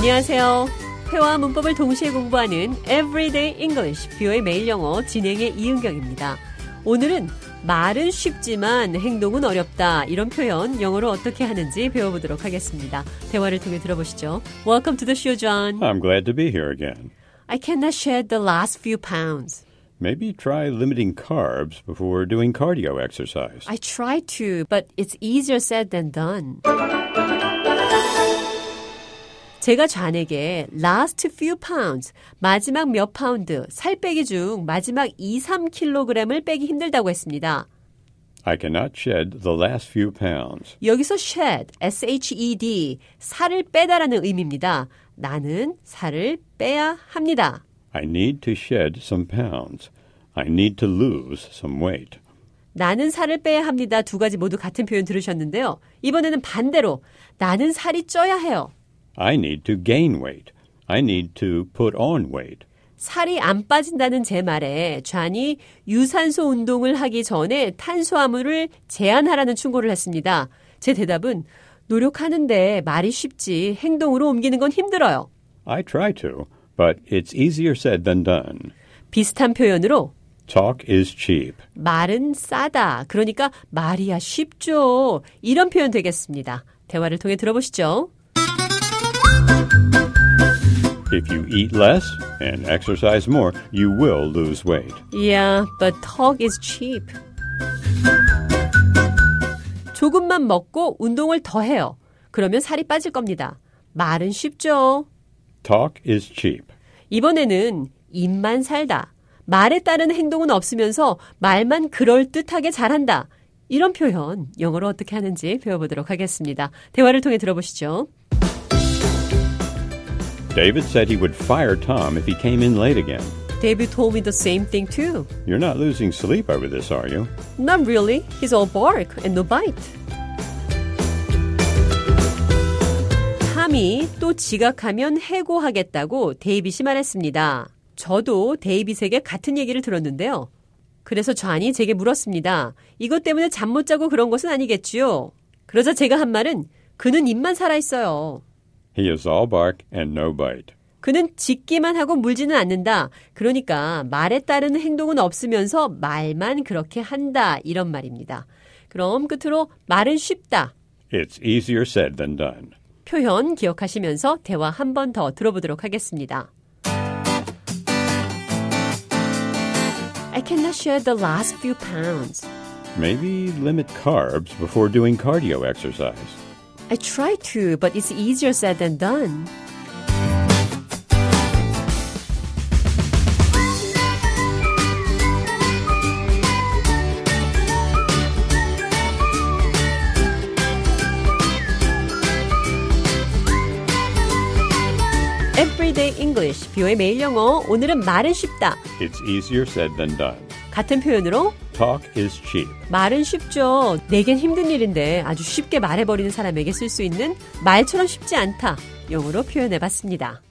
안녕하세요. 회화와 문법을 동시에 공부하는 Everyday English, 뷰의 매일 영어 진행의 이은경입니다. 오늘은 말은 쉽지만 행동은 어렵다, 이런 표현 영어로 어떻게 하는지 배워보도록 하겠습니다. 대화를 통해 들어보시죠. Welcome to the show, John. I'm glad to be here again. I cannot shed the last few pounds. Maybe try limiting carbs before doing cardio exercise. I try to, but it's easier said than done. 제가 존에게 last few pounds, 마지막 몇 파운드, 살 빼기 중 마지막 2, 3kg을 빼기 힘들다고 했습니다. I cannot shed the last few pounds. 여기서 shed, S-H-E-D, 살을 빼다라는 의미입니다. 나는 살을 빼야 합니다. I need to shed some pounds. I need to lose some weight. 나는 살을 빼야 합니다. 두 가지 모두 같은 표현 들으셨는데요. 이번에는 반대로 나는 살이 쪄야 해요. I need to gain weight. I need to put on weight. 살이 안 빠진다는 제 말에 존이 유산소 운동을 하기 전에 탄수화물을 제한하라는 충고를 했습니다. 제 대답은 노력하는데 말이 쉽지 행동으로 옮기는 건 힘들어요. I try to. But it's easier said than done. 비슷한 표현으로 Talk is cheap. 말은 싸다. 그러니까 말이야 쉽죠. 이런 표현 되겠습니다. 대화를 통해 들어보시죠. If you eat less and exercise more, you will lose weight. Yeah, but talk is cheap. 조금만 먹고 운동을 더 해요. 그러면 살이 빠질 겁니다. 말은 쉽죠. Talk is cheap. 이번에는 입만 살다. 말에 따른 행동은 없으면서 말만 그럴듯하게 잘한다. 이런 표현 영어로 어떻게 하는지 배워보도록 하겠습니다. 대화를 통해 들어보시죠. David said he would fire Tom if he came in late again. David told me the same thing too. You're not losing sleep over this, are you? Not really. He's all bark and no bite. 탐이 또 지각하면 해고하겠다고 데이빗이 말했습니다. 저도 데이빗에게 같은 얘기를 들었는데요. 그래서 존이 제게 물었습니다. 이것 때문에 잠 못 자고 그런 것은 아니겠지요? 그러자 제가 한 말은 그는 입만 살아있어요. He is all bark and no bite. 그는 짖기만 하고 물지는 않는다. 그러니까 말에 따른 행동은 없으면서 말만 그렇게 한다. 이런 말입니다. 그럼 끝으로 말은 쉽다. It's easier said than done. 표현 기억하시면서 대화 한 번 더 들어보도록 하겠습니다. I cannot shed the last few pounds. Maybe limit carbs before doing cardio exercise. I try to, but it's easier said than done. Everyday English, 뷰의 매일 영어. 오늘은 말은 쉽다. It's easier said than done. 같은 표현으로 Talk is cheap. 말은 쉽죠. 내겐 힘든 일인데 아주 쉽게 말해버리는 사람에게 쓸 수 있는 말처럼 쉽지 않다. 영어로 표현해봤습니다.